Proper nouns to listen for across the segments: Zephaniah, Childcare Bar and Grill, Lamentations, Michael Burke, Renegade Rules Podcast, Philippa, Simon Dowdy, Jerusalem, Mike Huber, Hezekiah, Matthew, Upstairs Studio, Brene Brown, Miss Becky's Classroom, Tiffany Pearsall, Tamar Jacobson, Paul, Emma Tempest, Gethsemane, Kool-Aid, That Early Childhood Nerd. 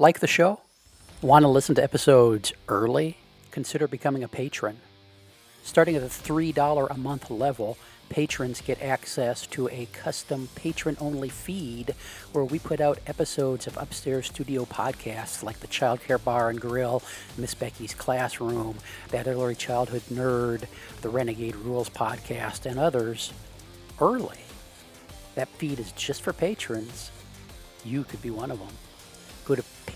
Like the show? Want to listen to episodes early? Consider becoming a patron. Starting at the $3 a month level, patrons get access to a custom patron-only feed where we put out episodes of Upstairs Studio podcasts like the Childcare Bar and Grill, Miss Becky's Classroom, That Early Childhood Nerd, the Renegade Rules Podcast, and others early. That feed is just for patrons. You could be one of them. Go to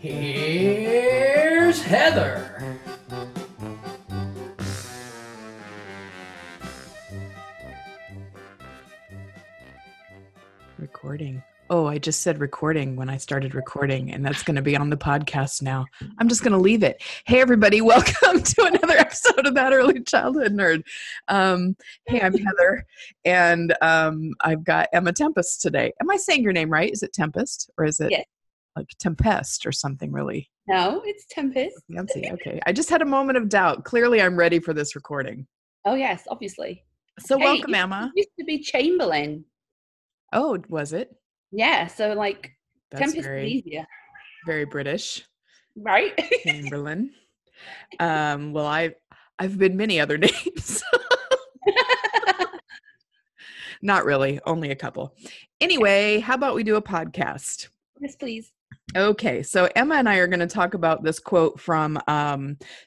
Here's Heather. Recording. Oh, I just said recording when I started recording, and that's going to be on the podcast now. I'm just going to leave it. Hey, everybody. Welcome to another episode of That Early Childhood Nerd. Hey, I'm Heather, and I've got Emma Tempest today. Am I saying your name right? Is it Tempest, or is it like Tempest or something really? No, it's Tempest. Fancy. Okay. I just had a moment of doubt. Clearly, I'm ready for this recording. Oh, yes, obviously. So hey, welcome, Emma. It used to be Chamberlain. Oh, was it? Yeah, so like that's Tempest very, is easier. Very British. Right? Chamberlain. Well, I've been many other names. Not really, only a couple. Anyway, how about we do a podcast? Yes, please. Okay, so Emma and I are going to talk about this quote from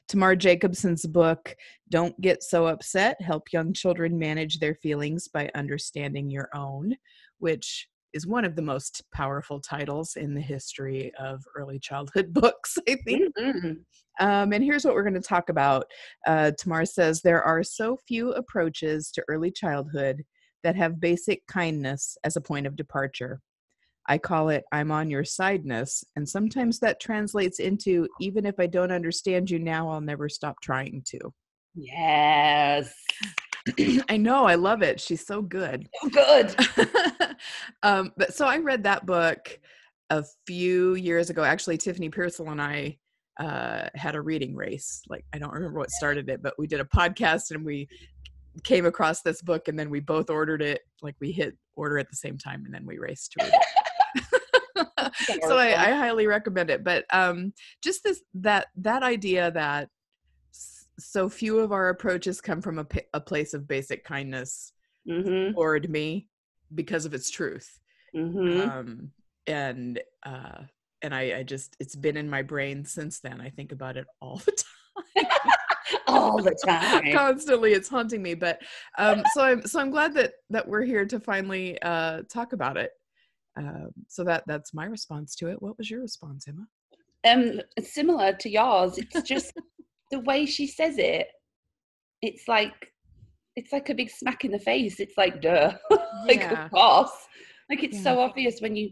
Tamar Jacobson's book, Don't Get So Upset, Help Young Children Manage Their Feelings by Understanding Your Own, which is one of the most powerful titles in the history of early childhood books, I think. Mm-hmm. And here's what we're going to talk about. Tamar says, there are so few approaches to early childhood that have basic kindness as a point of departure. I call it, I'm on your sideness, and sometimes that translates into, even if I don't understand you now, I'll never stop trying to. Yes. I know. I love it. She's so good. So good. But so I read that book a few years ago. Actually, Tiffany Pearsall and I had a reading race. Like, I don't remember what started it, but we did a podcast and we came across this book and then we both ordered it. Like we hit order at the same time and then we raced to read it. So I highly recommend it. But just this, that idea that so few of our approaches come from a place of basic kindness toward me because of its truth. Mm-hmm. And I just, it's been in my brain since then. I think about it all the time. All the time. Constantly. It's haunting me. But so I'm glad that we're here to finally talk about it. So that's my response to it. What was your response, Emma? Similar to yours. It's just the way she says it, it's like a big smack in the face. It's like, duh. Like, yeah. Of course. Like, it's so obvious when you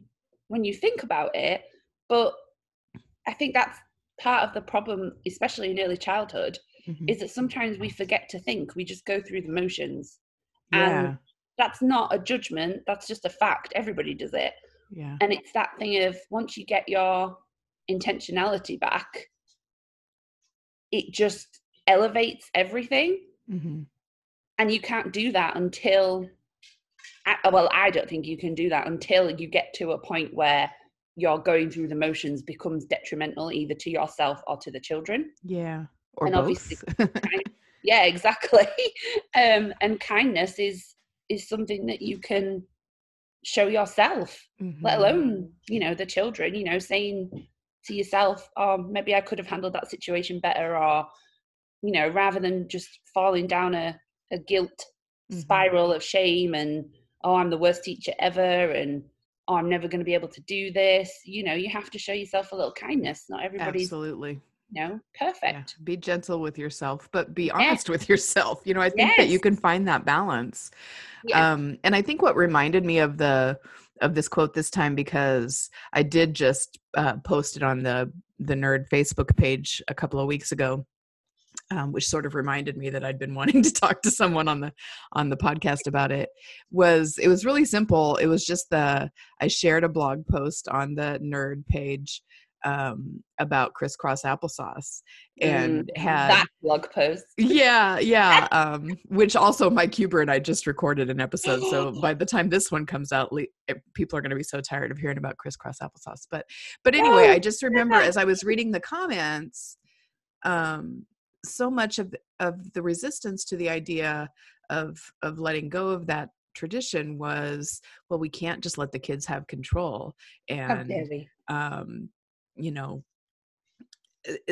think about it. But I think that's part of the problem, especially in early childhood, is that sometimes we forget to think. We just go through the motions. Yeah. And that's not a judgment. That's just a fact. Everybody does it. Yeah. And it's that thing of, once you get your intentionality back, it just elevates everything. Mm-hmm. And you can't do that until, I don't think you can do that until you get to a point where you're going through the motions becomes detrimental either to yourself or to the children. Yeah. Or and both. Obviously, yeah, exactly. And kindness is something that you can show yourself, let alone, the children, saying to yourself, oh, maybe I could have handled that situation better, or you know, rather than just falling down a guilt spiral of shame and, oh, I'm the worst teacher ever, and, oh, I'm never going to be able to do this. You know, you have to show yourself a little kindness. Not everybody's absolutely, you know, perfect. Yeah. Be gentle with yourself, but be honest with yourself. You know, I think that you can find that balance. Yeah. And I think what reminded me of this quote this time, because I did just post it on the Nerd Facebook page a couple of weeks ago, which sort of reminded me that I'd been wanting to talk to someone on the podcast about it. It was really simple. It was just I shared a blog post on the Nerd page about crisscross applesauce, and had that blog post. Yeah. Which also Mike Huber and I just recorded an episode. So by the time this one comes out, people are going to be so tired of hearing about crisscross applesauce. But anyway, I just remember as I was reading the comments, so much of the resistance to the idea of letting go of that tradition was, well, we can't just let the kids have control. And, you know,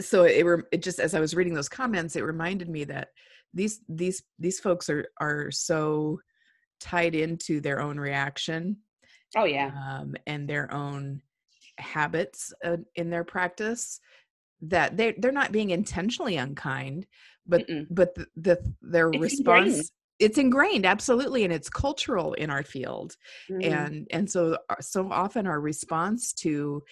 so it just, as I was reading those comments, it reminded me that these folks are so tied into their own reaction. Oh yeah. And their own habits in their practice, that they're not being intentionally unkind, but their response, it's ingrained, absolutely. And it's cultural in our field. And so often our response to,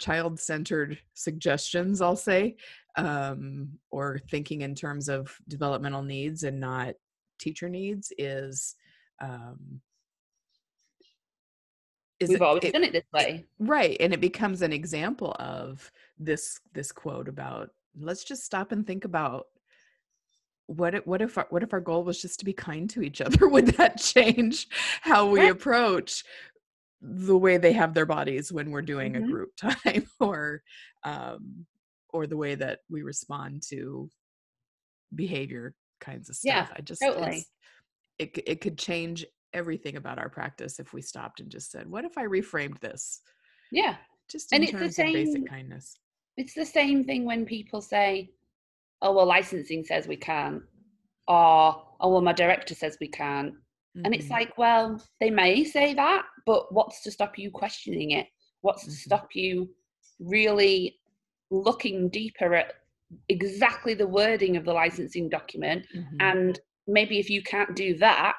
child-centered suggestions, I'll say, or thinking in terms of developmental needs and not teacher needs, is we've always done it this way, right? And it becomes an example of this quote about, let's just stop and think about what if our goal was just to be kind to each other? Would that change how we approach the way they have their bodies when we're doing a group time, or the way that we respond to behavior kinds of stuff? Yeah, I just, totally. It could change everything about our practice if we stopped and just said, what if I reframed this? Yeah. Just in terms of basic kindness. It's the same thing when people say, oh, well, licensing says we can't, or, oh, well, my director says we can't. And it's like, well, they may say that, but what's to stop you questioning it? What's to stop you really looking deeper at exactly the wording of the licensing document? And maybe if you can't do that,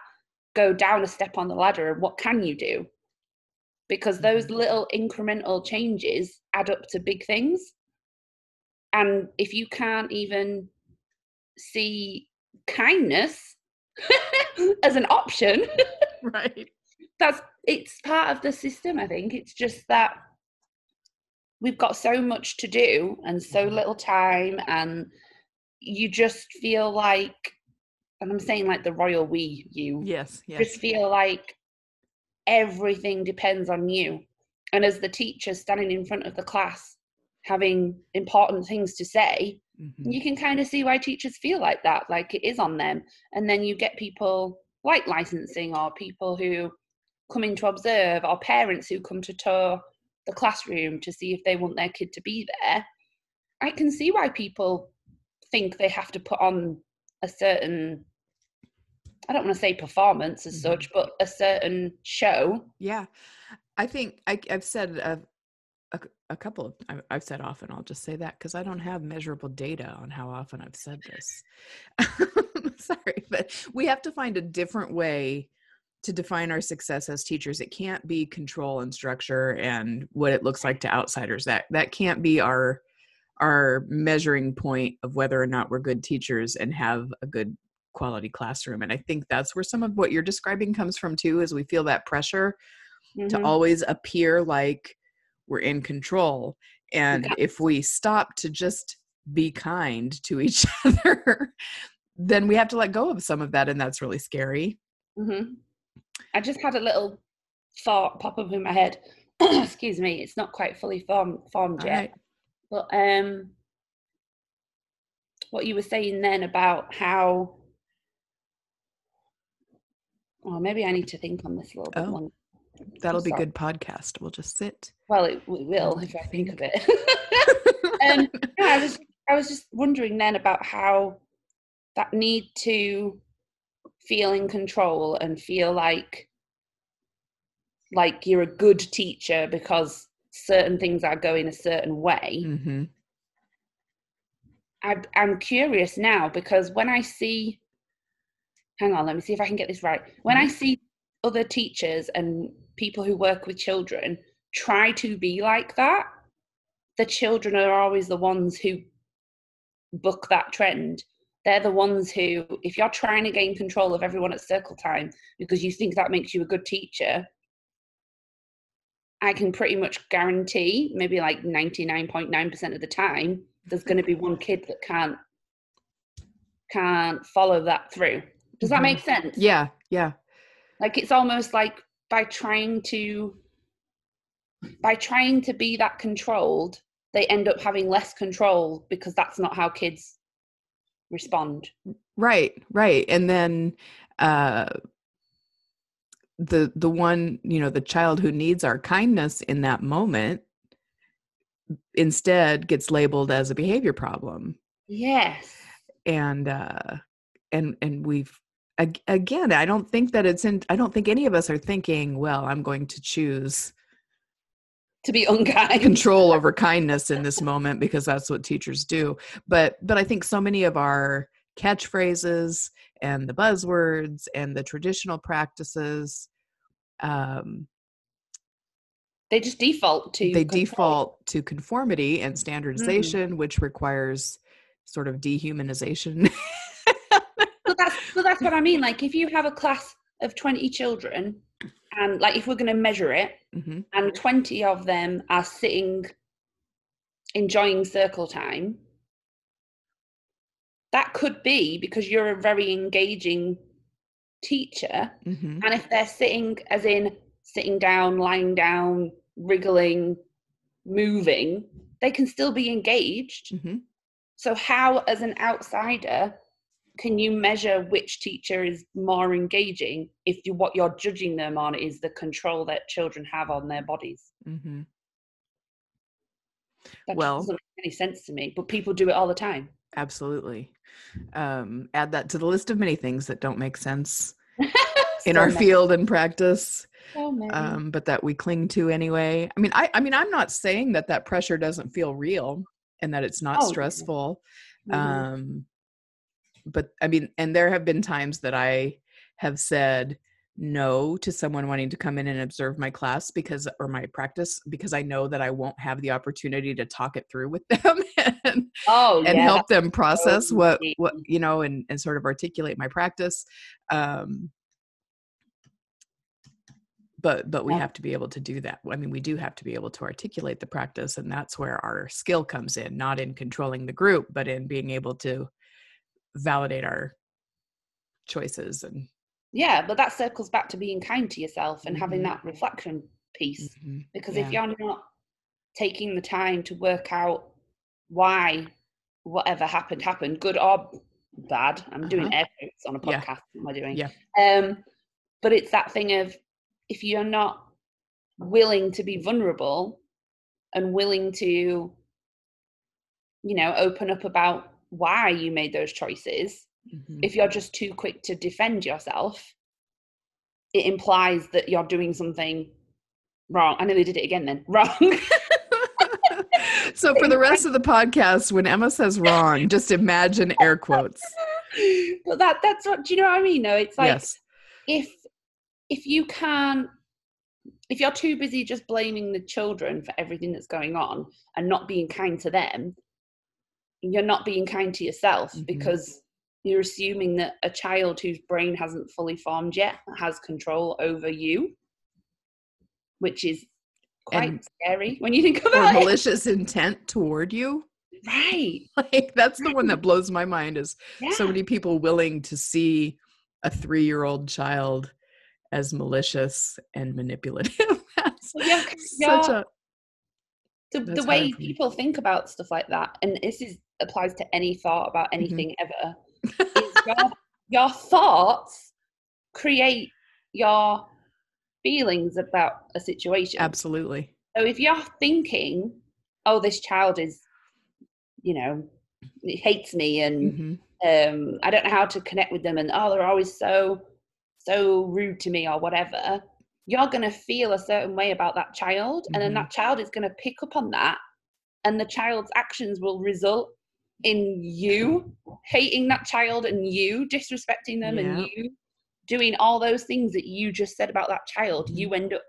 go down a step on the ladder and what can you do? Because those little incremental changes add up to big things. And if you can't even see kindness as an option, right? It's part of the system, I think. It's just that we've got so much to do and so little time, and you just feel like, and I'm saying like the royal we, you. Yes. Just feel like everything depends on you. And as the teacher standing in front of the class, having important things to say, you can kind of see why teachers feel like that, like it is on them. And then you get people like licensing, or people who come in to observe, or parents who come to tour the classroom to see if they want their kid to be there. I can see why people think they have to put on a certain, I don't want to say performance as such, but a certain show. Yeah. I think I've said a couple of, I've said often, I'll just say that because I don't have measurable data on how often I've said this. Sorry, but we have to find a different way to define our success as teachers. It can't be control and structure and what it looks like to outsiders. That can't be our measuring point of whether or not we're good teachers and have a good quality classroom. And I think that's where some of what you're describing comes from too, is we feel that pressure to always appear like we're in control. And if we stop to just be kind to each other, then we have to let go of some of that. And that's really scary. I just had a little thought pop up in my head. Excuse me. It's not quite fully formed yet. Right. But what you were saying then about how, oh, maybe I need to think on this a little bit longer. That'll be good podcast. We'll just sit. Well, it will if I think of it. I was I was just wondering then about how that need to feel in control and feel like you're a good teacher because certain things are going a certain way. Mm-hmm. I'm curious now because when I see, hang on, let me see if I can get this right. When I see other teachers and people who work with children try to be like that, the children are always the ones who buck that trend. They're the ones who, if you're trying to gain control of everyone at circle time because you think that makes you a good teacher, I can pretty much guarantee, maybe like 99.9% of the time, there's going to be one kid that can't follow that through. Does that make sense? Yeah, yeah. Like it's almost like by trying to be that controlled, they end up having less control because that's not how kids respond. Right. And then the one, you know, the child who needs our kindness in that moment instead gets labeled as a behavior problem. Yes. And we've, again, I don't think that I don't think any of us are thinking, well, I'm going to choose to be unkind. Control over kindness in this moment because that's what teachers do. But I think so many of our catchphrases and the buzzwords and the traditional practices, they just default to conformity and standardization, which requires sort of dehumanization. So that's what I mean. Like if you have a class of 20 children, and like if we're going to measure it, and 20 of them are sitting enjoying circle time, that could be because you're a very engaging teacher. Mm-hmm. And if they're sitting, as in sitting down, lying down, wriggling, moving, they can still be engaged. Mm-hmm. So how, as an outsider, can you measure which teacher is more engaging if what you're judging them on is the control that children have on their bodies? Mm-hmm. That doesn't make any sense to me, but people do it all the time. Absolutely. Add that to the list of many things that don't make sense in our field and practice, but that we cling to anyway. I mean, I'm not saying that pressure doesn't feel real and that it's not stressful. Yeah. Mm-hmm. But I mean, and there have been times that I have said no to someone wanting to come in and observe my class or my practice, because I know that I won't have the opportunity to talk it through with them and help them process what, you know, and sort of articulate my practice. But we have to be able to do that. I mean, we do have to be able to articulate the practice, and that's where our skill comes in, not in controlling the group, but in being able to validate our choices. And but that circles back to being kind to yourself and having that reflection piece, because if you're not taking the time to work out why whatever happened, good or bad, I'm doing air quotes on a podcast, what am I doing? But it's that thing of, if you're not willing to be vulnerable and willing to, you know, open up about why you made those choices, if you're just too quick to defend yourself, it implies that you're doing something wrong. I nearly did it again then. Wrong. So for the rest of the podcast, when Emma says wrong, just imagine air quotes. But that's what, do you know what I mean? No, it's like, if you can't, if you're too busy just blaming the children for everything that's going on and not being kind to them, you're not being kind to yourself, because you're assuming that a child whose brain hasn't fully formed yet has control over you, which is quite scary when you think about it. Malicious intent toward you. Right. Like that's the one that blows my mind, is so many people willing to see a 3-year-old child as malicious and manipulative. The way people think about stuff like that, and this applies to any thought about anything ever, is your thoughts create your feelings about a situation. Absolutely. So if you're thinking, oh, this child is, you know, hates me, and I don't know how to connect with them, and they're always so rude to me or whatever, you're going to feel a certain way about that child, and then that child is going to pick up on that, and the child's actions will result in you hating that child and you disrespecting them and you doing all those things that you just said about that child. You end up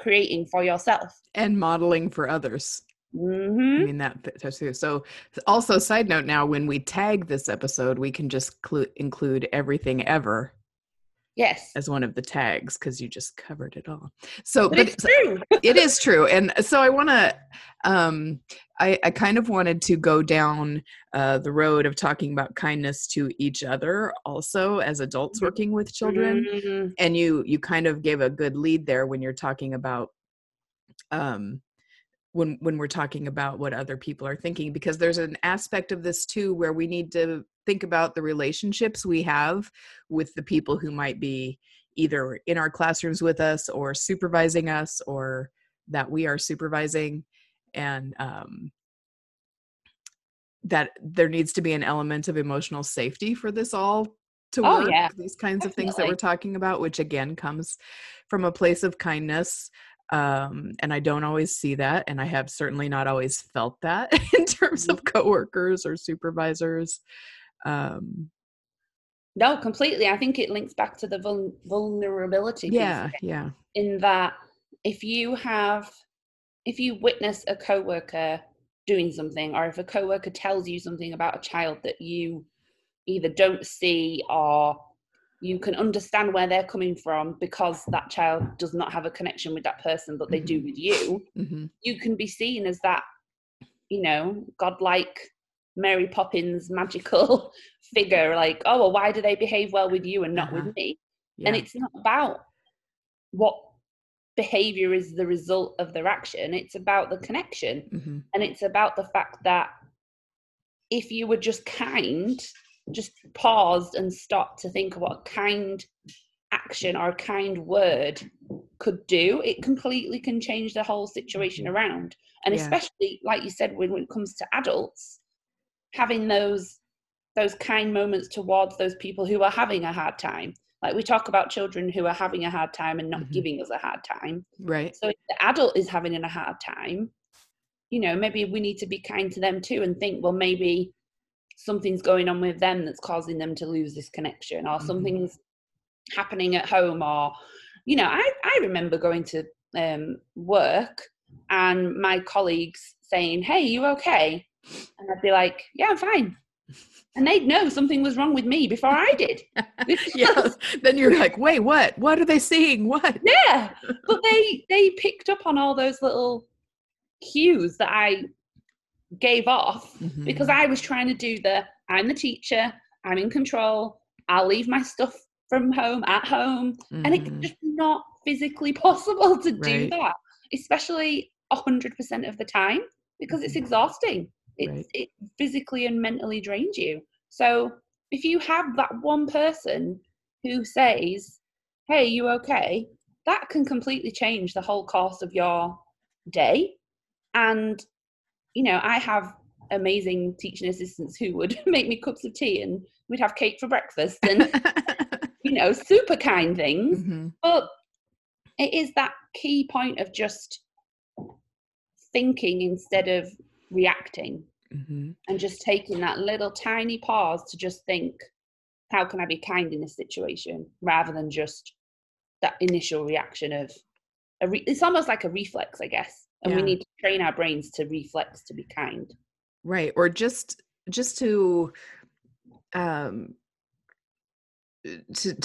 creating for yourself and modeling for others. I mean, that touches you. So also, side note, now when we tag this episode, we can just include everything ever. Yes. As one of the tags, because you just covered it all. So but it's true. It is true. And so I want to, I kind of wanted to go down the road of talking about kindness to each other also as adults working with children. And you kind of gave a good lead there when you're talking about, when we're talking about what other people are thinking, because there's an aspect of this too, where we need to think about the relationships we have with the people who might be either in our classrooms with us or supervising us or that we are supervising. And that there needs to be an element of emotional safety for this all to work. These kinds of things that we're talking about, which again comes from a place of kindness. And I don't always see that, and I have certainly not always felt that in terms of coworkers or supervisors. No, completely. I think it links back to the vulnerability. Yeah. In that, if you witness a coworker doing something, or if a coworker tells you something about a child that you either don't see or you can understand where they're coming from because that child does not have a connection with that person, but they do with you, you can be seen as that, godlike Mary Poppins magical figure, like, oh, well, why do they behave well with you and not with me? Yeah. And it's not about what behavior is the result of their action. It's about the connection. And it's about the fact that if you were just kind, just paused and stopped to think of what a kind action or a kind word could do, it completely can change the whole situation around. And especially, like you said, when it comes to adults, having those kind moments towards those people who are having a hard time. Like, we talk about children who are having a hard time and not giving us a hard time. Right. So if the adult is having a hard time, maybe we need to be kind to them too and think, well, maybe something's going on with them that's causing them to lose this connection, or something's happening at home, or, I remember going to work and my colleagues saying, hey, you okay? And I'd be like, yeah, I'm fine. And they'd know something was wrong with me before I did. Then you're like, wait, what are they seeing? What? Yeah. But they picked up on all those little cues that I gave off because I was trying to do I'm the teacher, I'm in control, I'll leave my stuff from home at home. And it's just not physically possible to do that, especially 100% of the time, because it's exhausting. It physically and mentally drains you. So if you have that one person who says, hey, you okay? That can completely change the whole course of your day. And I have amazing teaching assistants who would make me cups of tea and we'd have cake for breakfast and, super kind things. But it is that key point of just thinking instead of reacting and just taking that little tiny pause to just think, how can I be kind in this situation? Rather than just that initial reaction of, it's almost like a reflex, I guess. And we need to train our brains to reflex, to be kind. Right. Or just to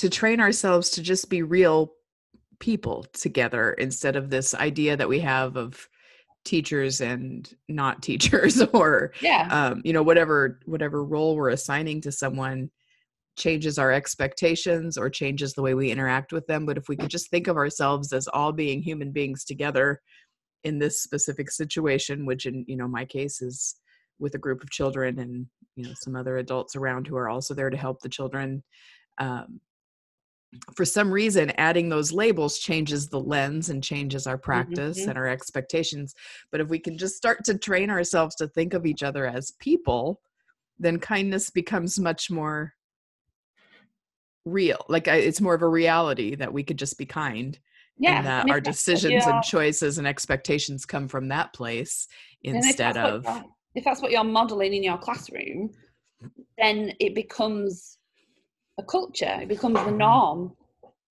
train ourselves to just be real people together instead of this idea that we have of teachers and not teachers or, whatever role we're assigning to someone changes our expectations or changes the way we interact with them. But if we could just think of ourselves as all being human beings together in this specific situation, which in, my case is with a group of children and, some other adults around who are also there to help the children. For some reason, adding those labels changes the lens and changes our practice and our expectations. But if we can just start to train ourselves to think of each other as people then kindness becomes much more real. Like it's more of a reality that we could just be kind. Yeah, and that our decisions and choices and expectations come from that place instead of. If that's what you're modeling in your classroom, then it becomes a culture. It becomes the norm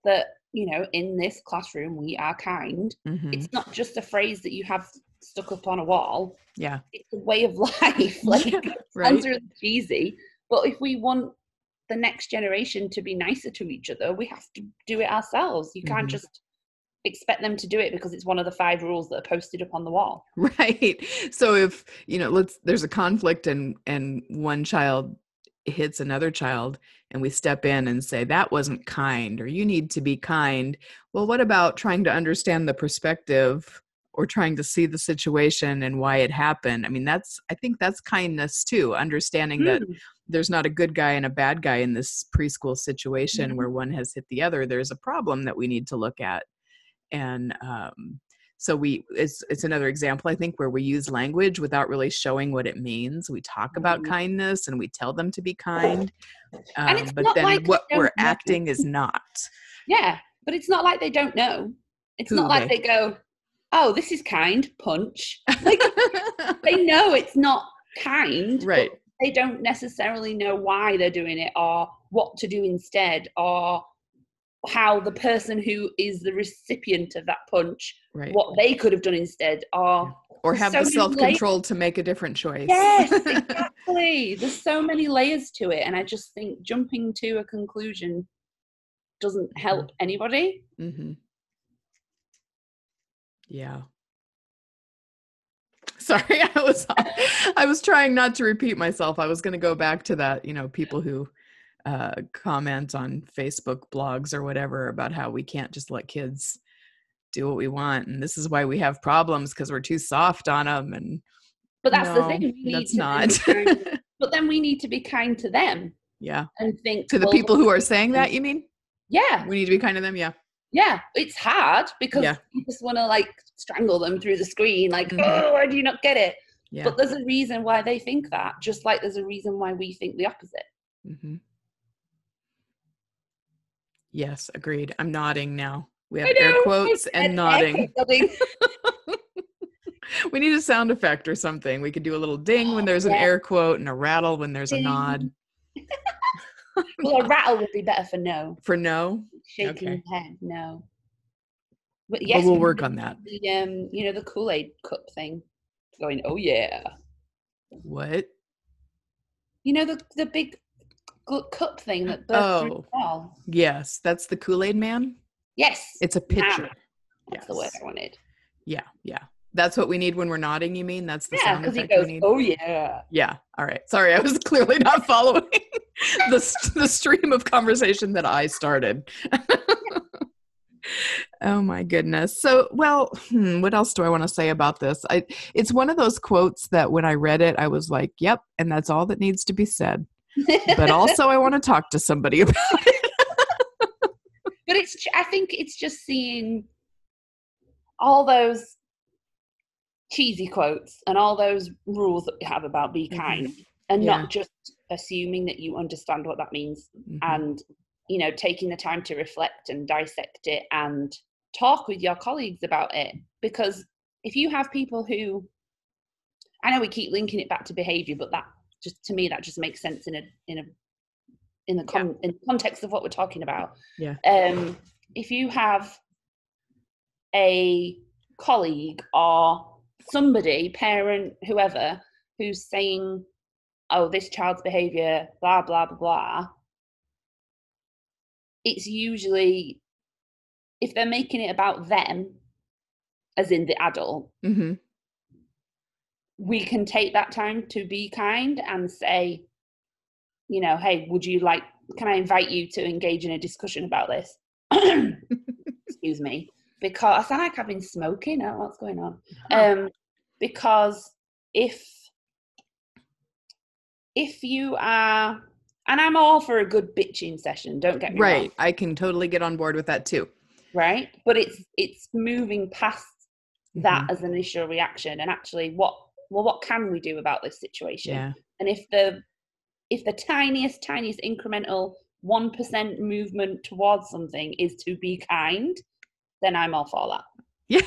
that, you know, in this classroom, we are kind. Mm-hmm. It's not just a phrase that you have stuck up on a wall. Yeah. It's a way of life. Like, yeah, right. It sounds really cheesy. But if we want the next generation to be nicer to each other, we have to do it ourselves. You can't just expect them to do it because it's one of the 5 rules that are posted up on the wall. Right. So if, you know, there's a conflict and one child hits another child and we step in and say, that wasn't kind, or you need to be kind. Well, what about trying to understand the perspective or trying to see the situation and why it happened? I mean, I think that's kindness too, understanding that there's not a good guy and a bad guy in this preschool situation where one has hit the other. There's a problem that we need to look at. And so it's another example, I think, where we use language without really showing what it means. We talk about kindness and we tell them to be kind, but then like what we're acting is not. Yeah, but it's not like they don't know. It's not like they go, oh, this is kind, punch. Like, they know it's not kind. Right. But they don't necessarily know why they're doing it or what to do instead or how the person who is the recipient of that punch, what they could have done instead, or have the self-control to make a different choice. Yes, exactly. There's so many layers to it, and I just think jumping to a conclusion doesn't help anybody. Mm-hmm. Yeah. Sorry, I was trying not to repeat myself. I was going to go back to that, you know, people who comment on Facebook blogs or whatever about how we can't just let kids do what we want, and this is why we have problems because we're too soft on them. And but that's the thing. But then we need to be kind to them. Yeah, and think to the people who are saying that. You mean? Yeah, we need to be kind to them. Yeah. Yeah, it's hard because you just want to like strangle them through the screen. Like, oh, why do you not get it? Yeah. But there's a reason why they think that. Just like there's a reason why we think the opposite. Mm-hmm. Yes, agreed. I'm nodding now. We have air quotes and nodding. We need a sound effect or something. We could do a little ding when there's an air quote and a rattle when there's a nod. Well, a rattle would be better for no. For no? Shaking your head, no. But yes, we'll work on that. The, you know, the Kool-Aid cup thing. Going, oh yeah. What? You know, the big cup thing that bursts through the wall. Yes, that's the Kool-Aid man. Yes, it's a pitcher. That's the word I wanted. Yeah, that's what we need when we're nodding. You mean that's the sound effect he goes, we need. Oh yeah. Yeah. All right. Sorry, I was clearly not following the stream of conversation that I started. Oh my goodness. So, well, what else do I want to say about this? It's one of those quotes that when I read it, I was like, "Yep," and that's all that needs to be said. But also I want to talk to somebody about it. But I think it's just seeing all those cheesy quotes and all those rules that we have about be kind and not just assuming that you understand what that means and, you know, taking the time to reflect and dissect it and talk with your colleagues about it. Because if you have people who, I know we keep linking it back to behavior, but that just to me that just makes sense in the context of what we're talking about. If you have a colleague or somebody, parent, whoever, who's saying, oh, this child's behavior blah blah blah blah, it's usually, if they're making it about them as in the adult, we can take that time to be kind and say, you know, hey, can I invite you to engage in a discussion about this? Excuse me. Because I sound like I've been smoking. I don't know what's going on. Because if you are, and I'm all for a good bitching session, don't get me wrong. Right. I can totally get on board with that too. Right. But it's moving past that as an initial reaction and actually what can we do about this situation? Yeah. And if the if the tiniest incremental 1% movement towards something is to be kind, then I'm all for that. Yeah.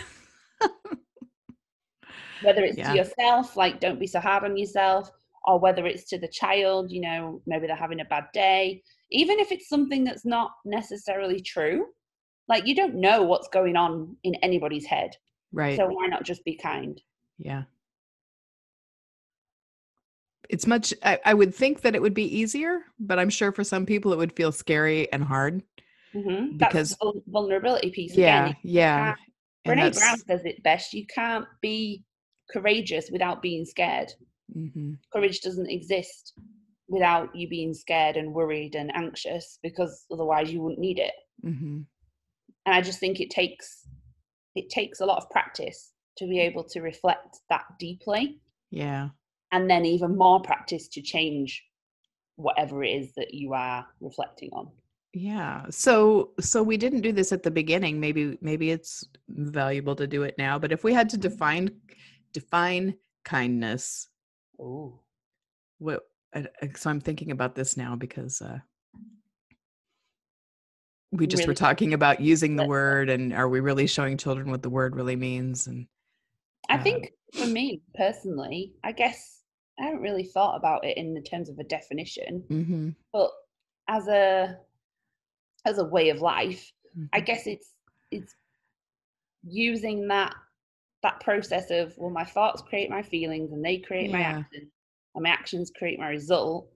Whether it's to yourself, like don't be so hard on yourself, or whether it's to the child, you know, maybe they're having a bad day. Even if it's something that's not necessarily true, like you don't know what's going on in anybody's head. Right. So why not just be kind? Yeah. It's much, I would think that it would be easier, but I'm sure for some people it would feel scary and hard. Mm-hmm. Because that's the vulnerability piece. Yeah. Yeah. Brene Brown says it best. You can't be courageous without being scared. Mm-hmm. Courage doesn't exist without you being scared and worried and anxious, because otherwise you wouldn't need it. Mm-hmm. And I just think it takes a lot of practice to be able to reflect that deeply. Yeah. And then even more practice to change whatever it is that you are reflecting on. Yeah. So we didn't do this at the beginning. Maybe it's valuable to do it now. But if we had to define kindness. Oh. So I'm thinking about this now because we just were talking about using the word, and are we really showing children what the word really means? And I think for me personally, I guess I haven't really thought about it in the terms of a definition, mm-hmm. but as a way of life, mm-hmm. I guess it's using that process of, well, my thoughts create my feelings and they create my actions and my actions create my result.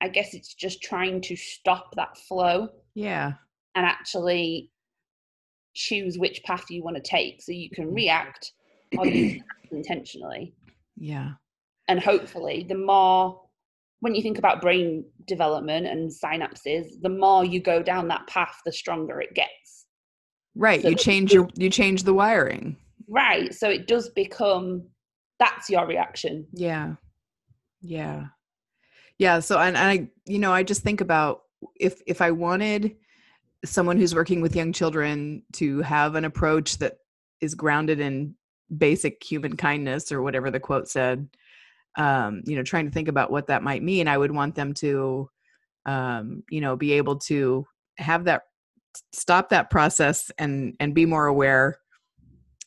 I guess it's just trying to stop that flow. Yeah. And actually choose which path you want to take, so you can react or you act intentionally. Yeah. And hopefully the more, when you think about brain development and synapses, the more you go down that path, the stronger it gets. Right. So you change the wiring. Right. So it does become, that's your reaction. Yeah. Yeah. Yeah. So, and I, you know, I just think about if I wanted someone who's working with young children to have an approach that is grounded in basic human kindness, or whatever the quote said, you know, trying to think about what that might mean, I would want them to, you know, be able to have that, stop that process and be more aware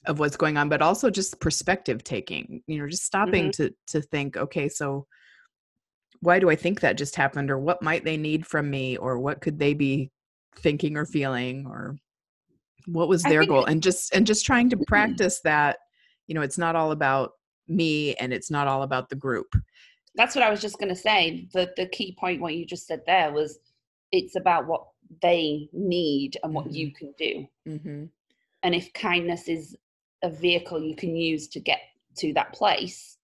of what's going on, but also just perspective taking, you know, just stopping mm-hmm. to think, okay, so why do I think that just happened, or what might they need from me, or what could they be thinking or feeling, or what was their goal, and just trying to practice that, you know, it's not all about me and it's not all about the group. That's what I was just going to say. The key point, what you just said there, was it's about what they need and what mm-hmm. you can do. Mm-hmm. And if kindness is a vehicle you can use to get to that place,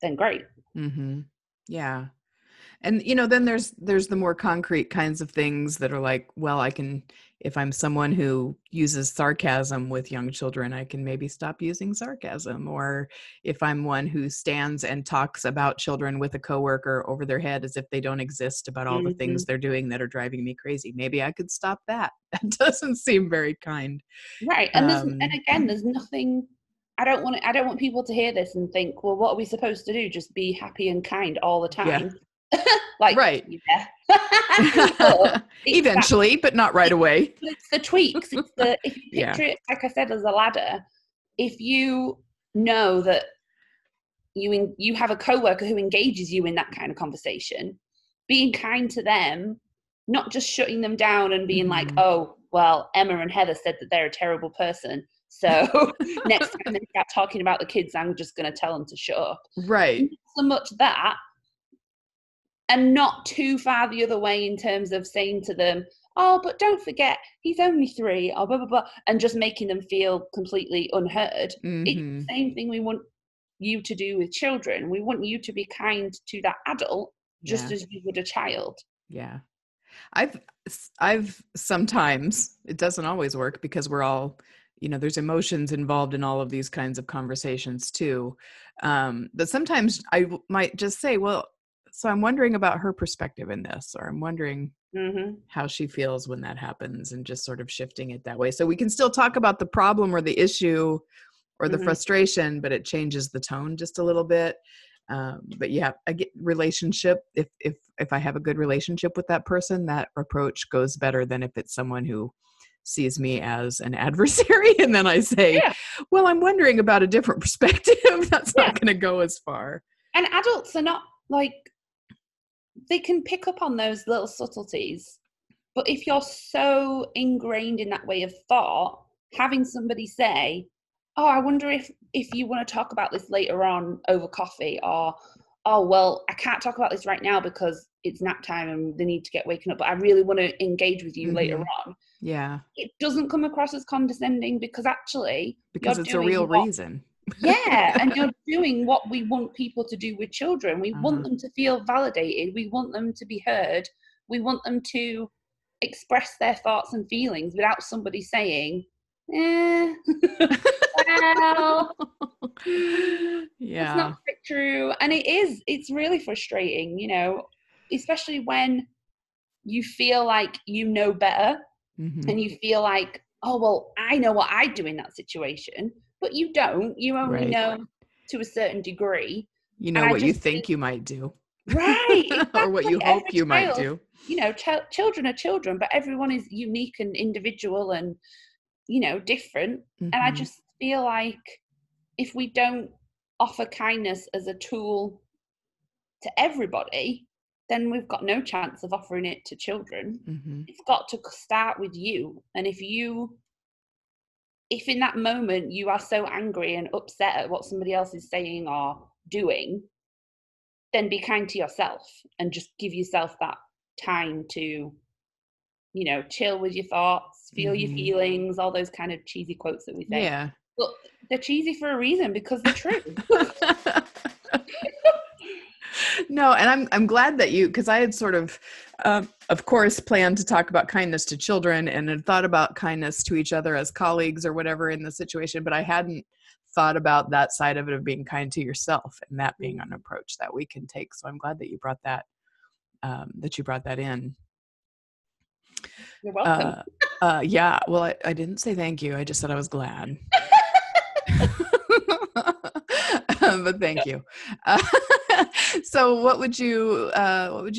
then great. Mm-hmm. Yeah. And, you know, then there's the more concrete kinds of things that are like, well, I can, if I'm someone who uses sarcasm with young children, I can maybe stop using sarcasm. Or if I'm one who stands and talks about children with a coworker over their head as if they don't exist, about all mm-hmm. the things they're doing that are driving me crazy, maybe I could stop that. That doesn't seem very kind. Right. And there's nothing, I don't want people to hear this and think, well, what are we supposed to do? Just be happy and kind all the time. Yeah. Like, right. Yeah. Eventually, but not right away. It's the tweaks. It's the, if you picture it, like I said, as a ladder, if you know that you have a coworker who engages you in that kind of conversation, being kind to them, not just shutting them down and being like, oh, well, Emma and Heather said that they're a terrible person, so next time they start talking about the kids, I'm just going to tell them to shut up. Right. Not so much that. And not too far the other way in terms of saying to them, oh, but don't forget, he's only 3, or blah, blah, blah, and just making them feel completely unheard. Mm-hmm. It's the same thing we want you to do with children. We want you to be kind to that adult just as you would a child. Yeah. I've sometimes, it doesn't always work, because we're all, you know, there's emotions involved in all of these kinds of conversations too. But sometimes I might just say, well, so I'm wondering about her perspective in this, or I'm wondering mm-hmm. how she feels when that happens, and just sort of shifting it that way. So we can still talk about the problem or the issue or the mm-hmm. frustration, but it changes the tone just a little bit. But yeah, again, relationship. If I have a good relationship with that person, that approach goes better than if it's someone who sees me as an adversary. And then I say, well, I'm wondering about a different perspective. That's not going to go as far. And adults are not like, they can pick up on those little subtleties. But if you're so ingrained in that way of thought, having somebody say, oh, I wonder if you want to talk about this later on over coffee, or, oh, well, I can't talk about this right now because it's nap time and they need to get waken up, but I really want to engage with you later on. Yeah. It doesn't come across as condescending because actually... because it's a real reason. Yeah. And you're doing what we want people to do with children. We want them to feel validated. We want them to be heard. We want them to express their thoughts and feelings without somebody saying, eh, well, yeah, it's not quite true. And it is, it's really frustrating, you know, especially when you feel like you know better and you feel like, oh, well, I know what I do in that situation, but you don't. You only know to a certain degree. You know what you think you might do. Right. Exactly. Or what you hope you might do. You know, children are children, but everyone is unique and individual and, you know, different. And I just feel like if we don't offer kindness as a tool to everybody, then we've got no chance of offering it to children. It's got to start with you. And if in that moment you are so angry and upset at what somebody else is saying or doing, then be kind to yourself and just give yourself that time to, you know, chill with your thoughts, feel your feelings, all those kind of cheesy quotes that we say. Yeah. But they're cheesy for a reason because they're true. No, and I'm glad that you, because I had sort of course, planned to talk about kindness to children and had thought about kindness to each other as colleagues or whatever in the situation, but I hadn't thought about that side of it, of being kind to yourself and that being an approach that we can take. So I'm glad that you brought that, in. You're welcome. Yeah. Well, I didn't say thank you. I just said I was glad. But thank you. So what would you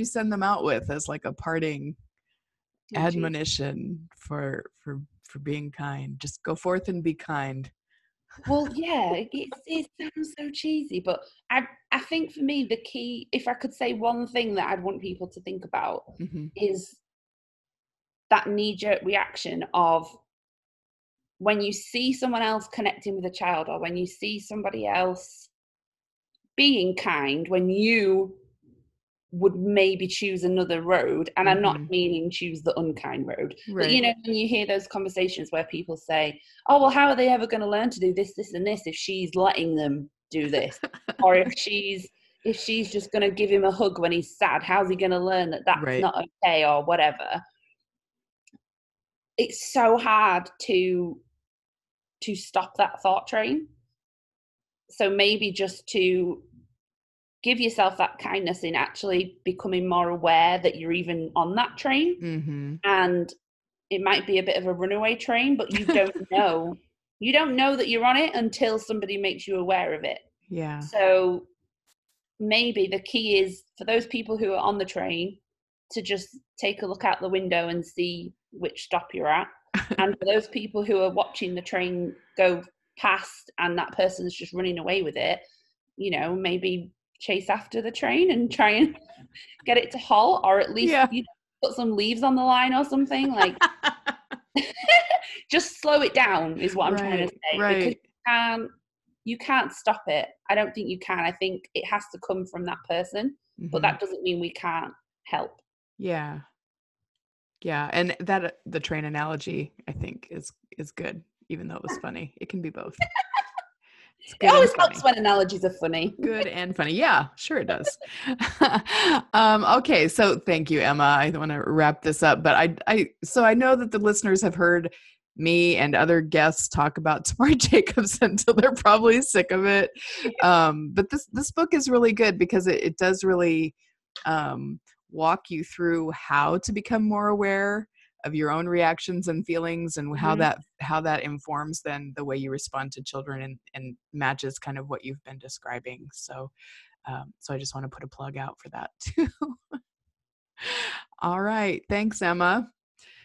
send them out with as like a parting admonition for being kind? Just go forth and be kind. Well, yeah, it sounds so cheesy, but I think for me the key, if I could say one thing that I'd want people to think about, is that knee-jerk reaction of when you see someone else connecting with a child, or when you see somebody else being kind, when you would maybe choose another road, and I'm not meaning choose the unkind road, but you know, when you hear those conversations where people say, oh, well, how are they ever going to learn to do this, this and this if she's letting them do this? Or if she's just going to give him a hug when he's sad, how's he going to learn that that's not okay, or whatever? It's so hard to stop that thought train. So maybe just to give yourself that kindness in actually becoming more aware that you're even on that train. And it might be a bit of a runaway train, but you don't know. You don't know that you're on it until somebody makes you aware of it. Yeah. So maybe the key is for those people who are on the train to just take a look out the window and see which stop you're at. And for those people who are watching the train go past and that person is just running away with it, you know, maybe chase after the train and try and get it to halt, or at least you know, put some leaves on the line or something, like just slow it down is what I'm trying to say. Because you can't stop it. I don't think you can. I think it has to come from that person, but that doesn't mean we can't help. Yeah, and that the train analogy I think is good, even though it was funny. It can be both. It always helps when analogies are funny. Good and funny. Yeah, sure it does. Okay, so thank you, Emma. I want to wrap this up, but I know that the listeners have heard me and other guests talk about Tamar Jacobson until they're probably sick of it. But this book is really good because it does really walk you through how to become more aware of your own reactions and feelings, and how that informs then the way you respond to children, and matches kind of what you've been describing. So So I just want to put a plug out for that too. All right. Thanks, Emma.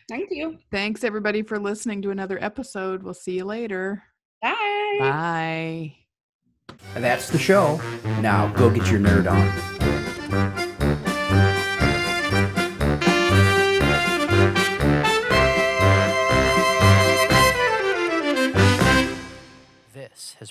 Thank you. Thanks, everybody, for listening to another episode. We'll see you later. Bye. Bye. That's the show. Now go get your nerd on. This has